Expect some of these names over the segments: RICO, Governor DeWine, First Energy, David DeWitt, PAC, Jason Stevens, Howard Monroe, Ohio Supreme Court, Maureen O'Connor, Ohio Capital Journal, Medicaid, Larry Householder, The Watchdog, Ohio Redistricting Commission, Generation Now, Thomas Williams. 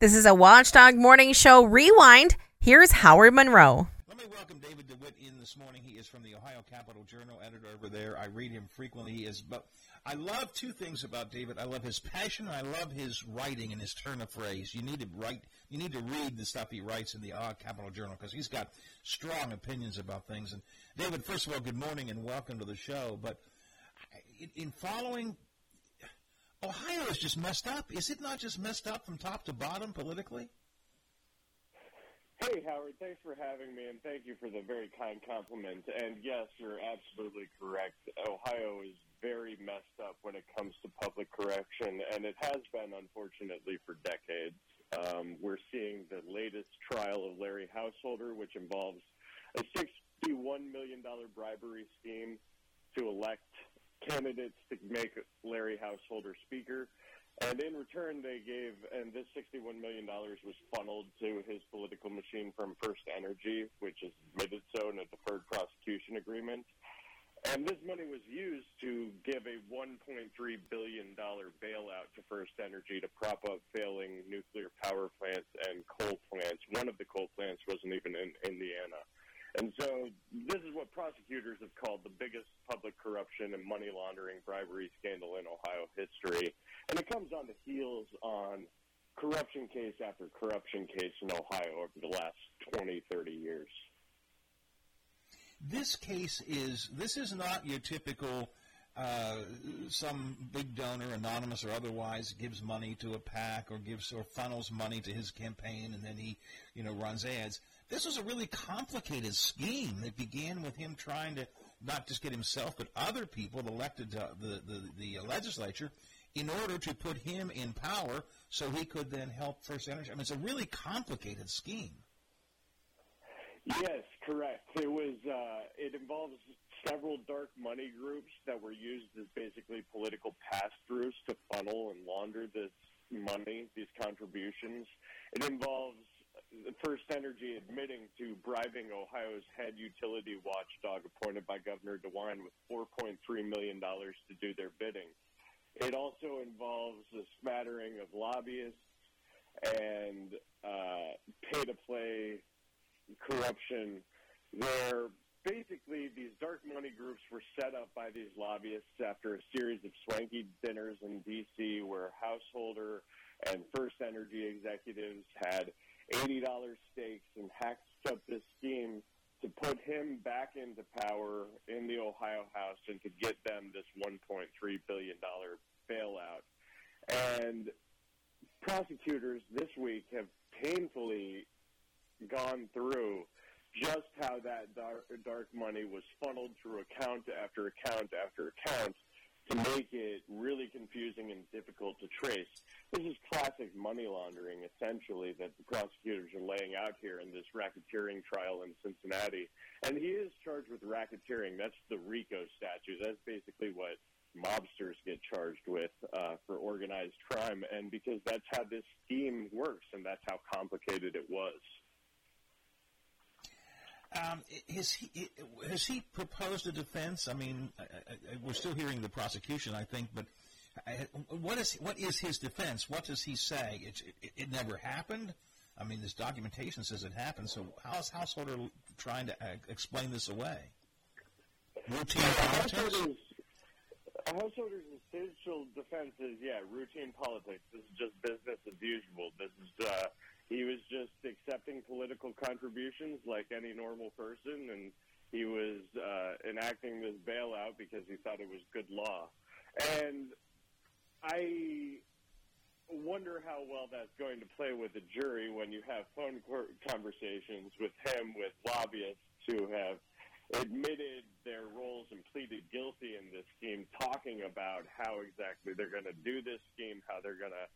This is a Watchdog Morning Show Rewind. Here's Howard Monroe. Let me welcome David DeWitt in this morning. He is from the Ohio Capital Journal, editor over there. I read him frequently. I love two things about David. I love his passion. I love his writing and his turn of phrase. You need to write. You need to read the stuff he writes in the Ohio Capital Journal because he's got strong opinions about things. And David, first of all, good morning and welcome to the show. But in following, Ohio is just messed up. Is it not just messed up from top to bottom politically? Hey, Howard, thanks for having me, and thank you for the very kind compliment. And yes, you're absolutely correct. Ohio is very messed up when it comes to public correction, and it has been, unfortunately, for decades. We're seeing the latest trial of Larry Householder, which involves a $61 million bribery scheme to elect candidates to make Larry Householder speaker. And in return, they gave, and this $61 million was funneled to his political machine from First Energy, which is admitted so in a deferred prosecution agreement. And this money was used to give a $1.3 billion bailout to First Energy to prop up failing nuclear power plants and coal plants. One of the coal plants wasn't even in Indiana. And so this is what prosecutors have called the biggest public corruption and money laundering bribery scandal in Ohio history. And it comes on the heels on corruption case after corruption case in Ohio over the last 20, 30 years. This is not your typical some big donor, anonymous or otherwise, gives money to a PAC or gives or funnels money to his campaign and then he, runs ads. This was a really complicated scheme that began with him trying to not just get himself but other people elected to the legislature in order to put him in power so he could then help First Energy. I mean, it's a really complicated scheme. Yes, correct. It was. It involves several dark money groups that were used as basically political pass-throughs to funnel and launder this money, these contributions. It involves First Energy admitting to bribing Ohio's head utility watchdog appointed by Governor DeWine with $4.3 million to do their bidding. It also involves a smattering of lobbyists and pay-to-play corruption where basically these dark money groups were set up by these lobbyists after a series of swanky dinners in D.C. where Householder and First Energy executives had $80 stakes and hacked up this scheme to put him back into power in the Ohio House and to get them this $1.3 billion bailout. And prosecutors this week have painfully gone through just how that dark money was funneled through account after account after account to make it really confusing and difficult to trace. This is classic money laundering, essentially, that the prosecutors are laying out here in this racketeering trial in Cincinnati. And he is charged with racketeering. That's the RICO statute. That's basically what mobsters get charged with for organized crime, and because that's how this scheme works, and that's how complicated it was. Has he proposed a defense? I mean, we're still hearing the prosecution, I think, but what is his defense? What does he say? It never happened? I mean, this documentation says it happened, so how is Householder trying to explain this away? Routine politics? Householder's essential defense is, routine politics. This is just business as usual. This is... he was just accepting political contributions like any normal person, and he was enacting this bailout because he thought it was good law. And I wonder how well that's going to play with the jury when you have phone conversations with him, with lobbyists who have admitted their roles and pleaded guilty in this scheme, talking about how exactly they're going to do this scheme, how they're going to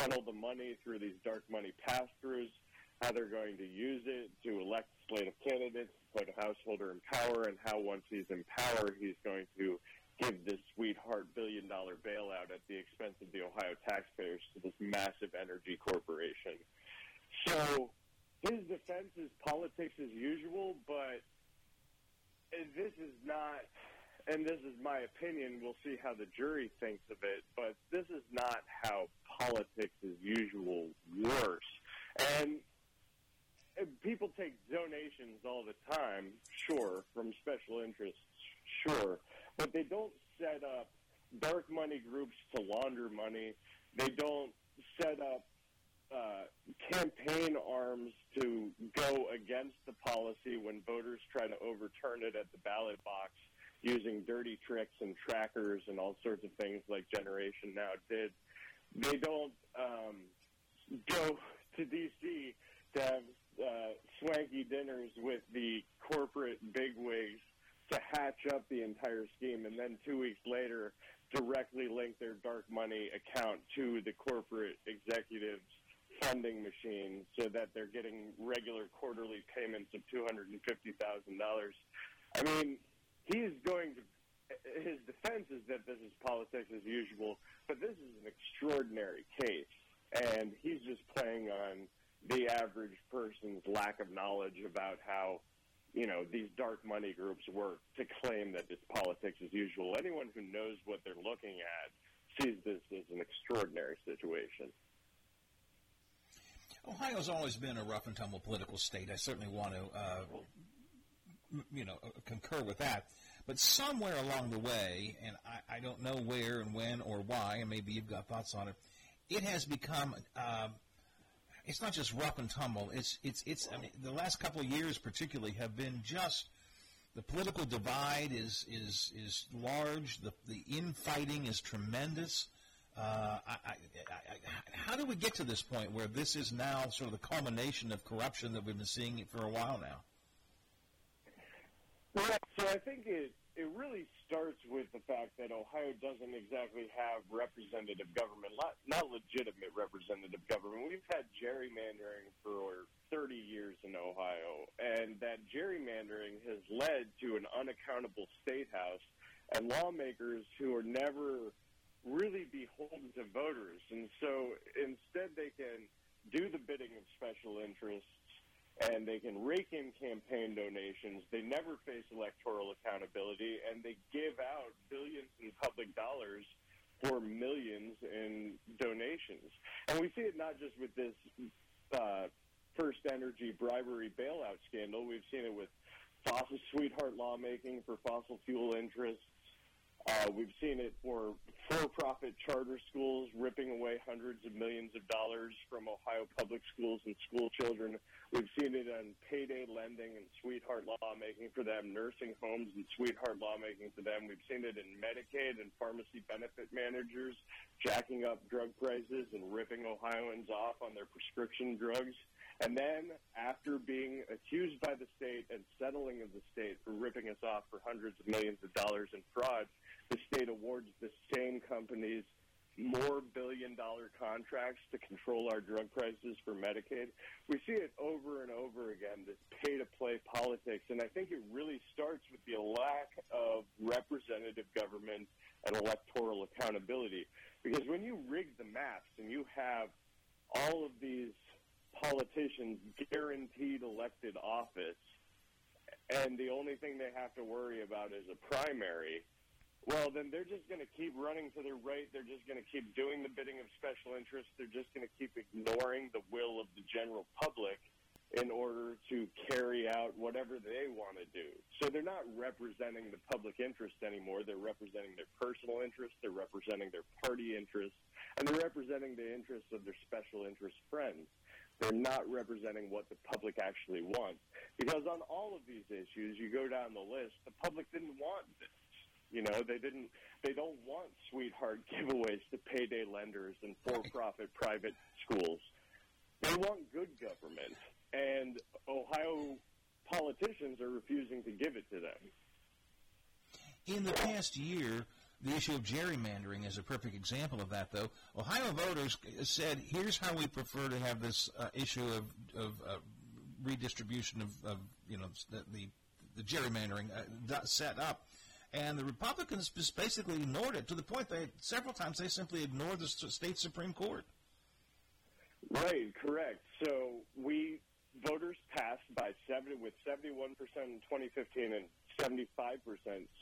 funnel the money through these dark money pass-throughs, how they're going to use it to elect a slate of candidates, put a Householder in power, and how once he's in power, he's going to give this sweetheart billion-dollar bailout at the expense of the Ohio taxpayers to this massive energy corporation. So his defense is politics as usual, but this is not... And this is my opinion. We'll see how the jury thinks of it. But this is not how politics as usual works people take donations all the time, sure, from special interests, sure, but they don't set up dark money groups to launder money. They don't set up campaign arms to go against the policy when voters try to overturn it at the ballot box using dirty tricks and trackers and all sorts of things like Generation Now did. They don't go to D.C. to have swanky dinners with the corporate bigwigs to hatch up the entire scheme and then 2 weeks later directly link their dark money account to the corporate executives' funding machine so that they're getting regular quarterly payments of $250,000. I mean, his defense is that this is politics as usual, but this is an extraordinary case, and he's just playing on the average person's lack of knowledge about how, you know, these dark money groups work to claim that it's politics as usual. Anyone who knows what they're looking at sees this as an extraordinary situation. Ohio's always been a rough-and-tumble political state. I certainly want to, concur with that. But somewhere along the way, and I don't know where and when or why, and maybe you've got thoughts on it, it has become it's not just rough and tumble. It's. I mean, the last couple of years, particularly, have been just the political divide is large. The infighting is tremendous. How do we get to this point where this is now sort of the culmination of corruption that we've been seeing for a while now? Right. So I think it really starts with the fact that Ohio doesn't exactly have representative government, not legitimate representative government. We've had gerrymandering for 30 years in Ohio, and that gerrymandering has led to an unaccountable statehouse and lawmakers who are never really beholden to voters. And so instead they can do the bidding of special interests, and they can rake in campaign donations. They never face electoral accountability, and they give out billions in public dollars for millions in donations. And we see it not just with this First Energy bribery bailout scandal. We've seen it with fossil sweetheart lawmaking for fossil fuel interests. We've seen it for-profit charter schools ripping away hundreds of millions of dollars from Ohio public schools and school children. We've seen it on payday lending and sweetheart lawmaking for them, nursing homes and sweetheart lawmaking for them. We've seen it in Medicaid and pharmacy benefit managers jacking up drug prices and ripping Ohioans off on their prescription drugs. And then, after being accused by the state and settling of the state for ripping us off for hundreds of millions of dollars in fraud, the state awards the same companies more billion-dollar contracts to control our drug prices for Medicaid. We see it over and over again, this pay-to-play politics, and I think it really starts with the lack of representative government and electoral accountability. Because when you rig the maps and you have all of these politicians guaranteed elected office, and the only thing they have to worry about is a primary, well, then they're just going to keep running to their right. They're just going to keep doing the bidding of special interests. They're just going to keep ignoring the will of the general public in order to carry out whatever they want to do. So they're not representing the public interest anymore. They're representing their personal interests. They're representing their party interests. And they're representing the interests of their special interest friends. They're not representing what the public actually wants. Because on all of these issues, you go down the list, the public didn't want this. You know, they don't want sweetheart giveaways to payday lenders and for-profit private schools. They want good government. And Ohio politicians are refusing to give it to them. In the past year, the issue of gerrymandering is a perfect example of that, though. Ohio voters said, here's how we prefer to have this issue of redistribution of the gerrymandering set up. And the Republicans basically ignored it to the point that several times they simply ignored the state Supreme Court. Right, correct. So we voters passed by 71% in 2015 and 75%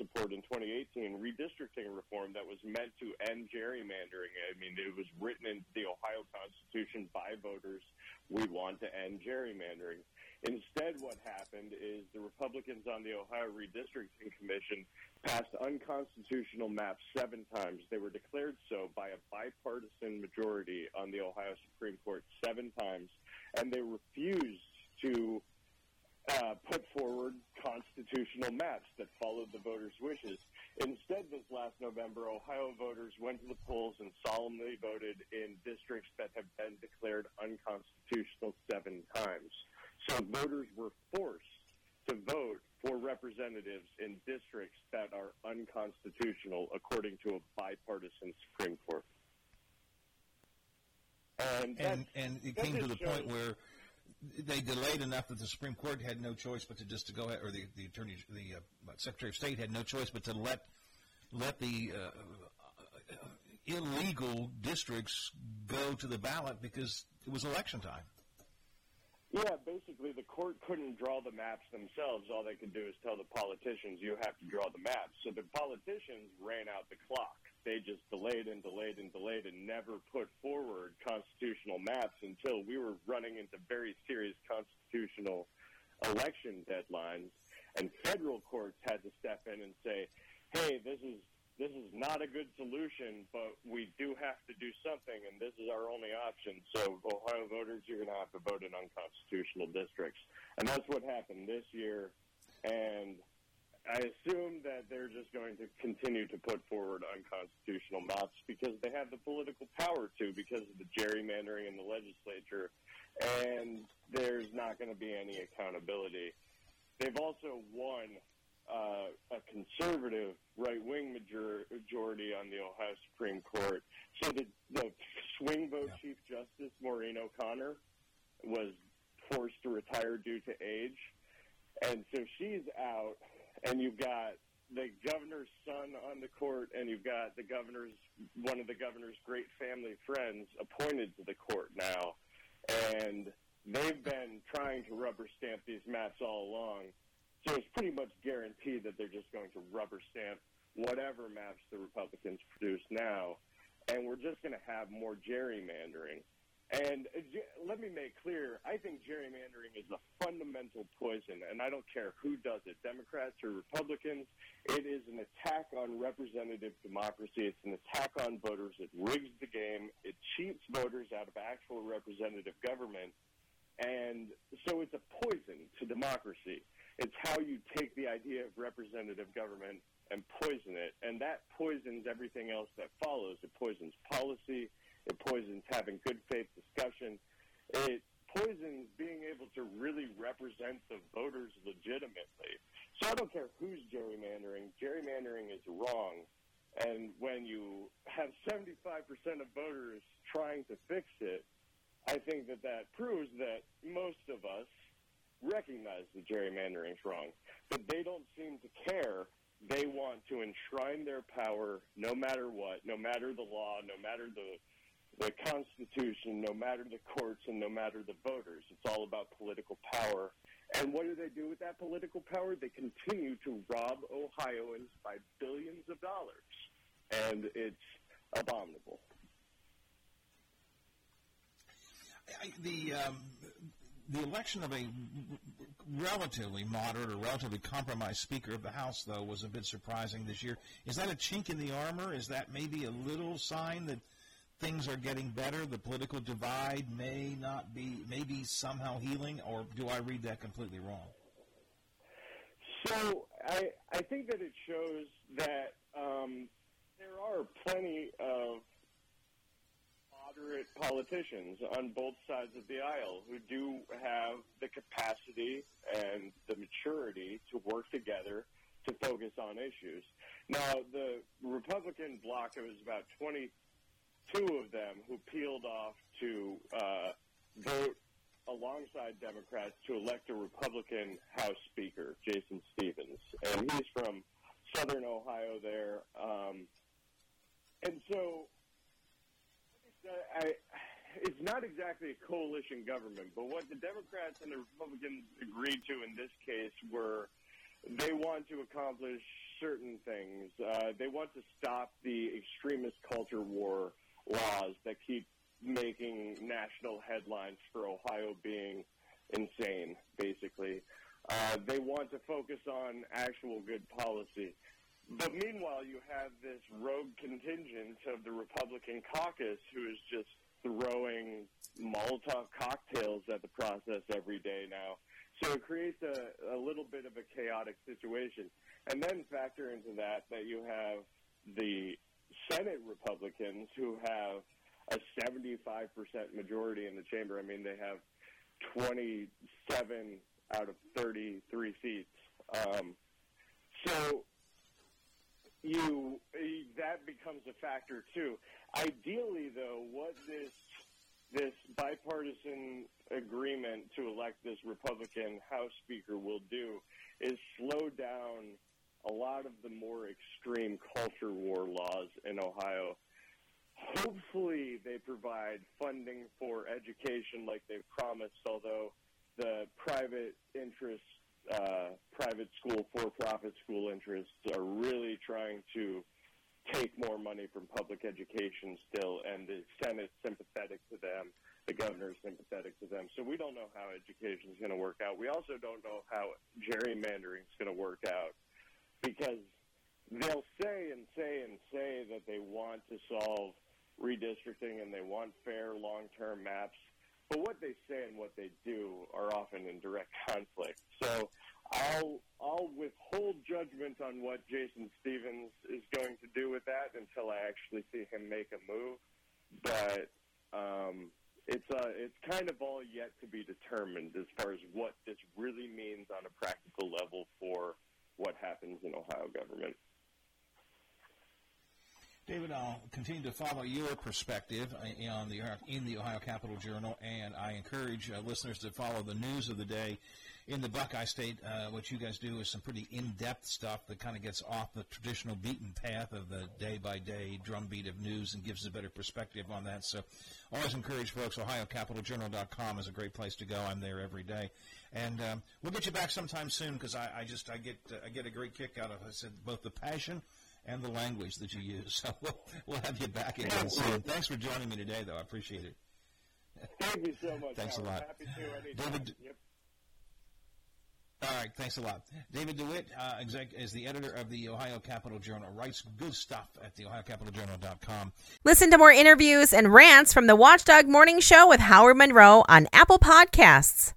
support in 2018 redistricting reform that was meant to end gerrymandering. I mean, it was written in the Ohio Constitution by voters, we want to end gerrymandering. Instead, what happened is the Republicans on the Ohio Redistricting Commission passed unconstitutional maps 7 times. They were declared so by a bipartisan majority on the Ohio Supreme Court 7 times, and they refused to put forward constitutional maps that followed the voters' wishes. Instead, this last November, Ohio voters went to the polls and solemnly voted in districts that have been declared unconstitutional 7 times. So voters were forced to vote for representatives in districts that are unconstitutional, according to a bipartisan Supreme Court. And it came to the point where they delayed enough that the Supreme Court had no choice but to just to go ahead, or the attorney, the Secretary of State had no choice but to let the illegal districts go to the ballot because it was election time. Yeah, basically the court couldn't draw the maps themselves. All they could do is tell the politicians, you have to draw the maps. So the politicians ran out the clock. They just delayed and never put forward constitutional maps until we were running into very serious constitutional election deadlines. And federal courts had to step in and say, hey, this is not a good solution, but we do have to do something, and this is our only option. So, Ohio voters, you're going to have to vote in unconstitutional districts. And that's what happened this year. And I assume that they're just going to continue to put forward unconstitutional maps because they have the political power to, because of the gerrymandering in the legislature. And there's not going to be any accountability. They've also won a conservative right-wing majority on the Ohio Supreme Court. So the swing vote Chief Justice Maureen O'Connor was forced to retire due to age. And so she's out, and you've got the governor's son on the court, and you've got the governor's, one of the governor's great family friends appointed to the court now. And they've been trying to rubber stamp these maps all along. So it's pretty much guaranteed that they're just going to rubber stamp whatever maps the Republicans produce now, and we're just going to have more gerrymandering. And let me make clear, I think gerrymandering is a fundamental poison, and I don't care who does it, Democrats or Republicans. It is an attack on representative democracy. It's an attack on voters. It rigs the game. It cheats voters out of actual representative government. And so it's a poison to democracy. It's how you take the idea of representative government and poison it, and that poisons everything else that follows. It poisons policy. It poisons having good faith discussion. It poisons being able to really represent the voters legitimately. So I don't care who's gerrymandering. Gerrymandering is wrong, and when you have 75% of voters trying to fix it, I think that that proves that most of us recognize the gerrymandering's wrong, but they don't seem to care. They want to enshrine their power no matter what, no matter the law, no matter the Constitution, no matter the courts, and no matter the voters. It's all about political power. And what do they do with that political power? They continue to rob Ohioans by billions of dollars, and it's abominable. The election of a relatively moderate or relatively compromised Speaker of the House, though, was a bit surprising this year. Is that a chink in the armor? Is that maybe a little sign that things are getting better? The political divide may not be, maybe somehow healing, or do I read that completely wrong? So I think that it shows that there are plenty of moderate politicians on both sides of the aisle who do have the capacity and the maturity to work together to focus on issues. Now, the Republican bloc, it was about 22 of them who peeled off to vote alongside Democrats to elect a Republican House Speaker, Jason Stevens. And he's from southern Ohio there. And so it's not exactly a coalition government, but what the Democrats and the Republicans agreed to in this case were they want to accomplish certain things. They want to stop the extremist culture war laws that keep making national headlines for Ohio being insane, basically. They want to focus on actual good policy. But meanwhile, you have this rogue contingent of the Republican caucus who is just throwing Molotov cocktails at the process every day now. So it creates a little bit of a chaotic situation. And then factor into that you have the Senate Republicans who have a 75% majority in the chamber. I mean, they have 27 out of 33 seats. So that becomes a factor, too. Ideally, though, what this bipartisan agreement to elect this Republican House Speaker will do is slow down a lot of the more extreme culture war laws in Ohio. Hopefully, they provide funding for education like they promised, although the private interests, private school, for-profit school interests are really trying to take more money from public education still, and the Senate's sympathetic to them, the governor's sympathetic to them. So we don't know how education's going to work out. We also don't know how gerrymandering's going to work out, because they'll say that they want to solve redistricting and they want fair long-term maps, but what they say and what they do are often in direct conflict. So I'll withhold judgment on what Jason Stevens is going to do with that until I actually see him make a move. But it's kind of all yet to be determined as far as what this really means on a practical level for what happens in Ohio government. David, I'll continue to follow your perspective in the Ohio Capital Journal, and I encourage listeners to follow the news of the day in the Buckeye State. What you guys do is some pretty in-depth stuff that kind of gets off the traditional beaten path of the day-by-day drumbeat of news and gives a better perspective on that. So always encourage folks. OhioCapitalJournal.com is a great place to go. I'm there every day. And we'll get you back sometime soon because I get a great kick out of both the passion and the language that you use. So we'll have you back again soon. Thanks for joining me today, though. I appreciate it. Thank you so much. Thanks a lot. Happy to David. Yep. All right, thanks a lot. David DeWitt is the editor of the Ohio Capital Journal, writes good stuff at the OhioCapitalJournal.com. Listen to more interviews and rants from the Watchdog Morning Show with Howard Monroe on Apple Podcasts.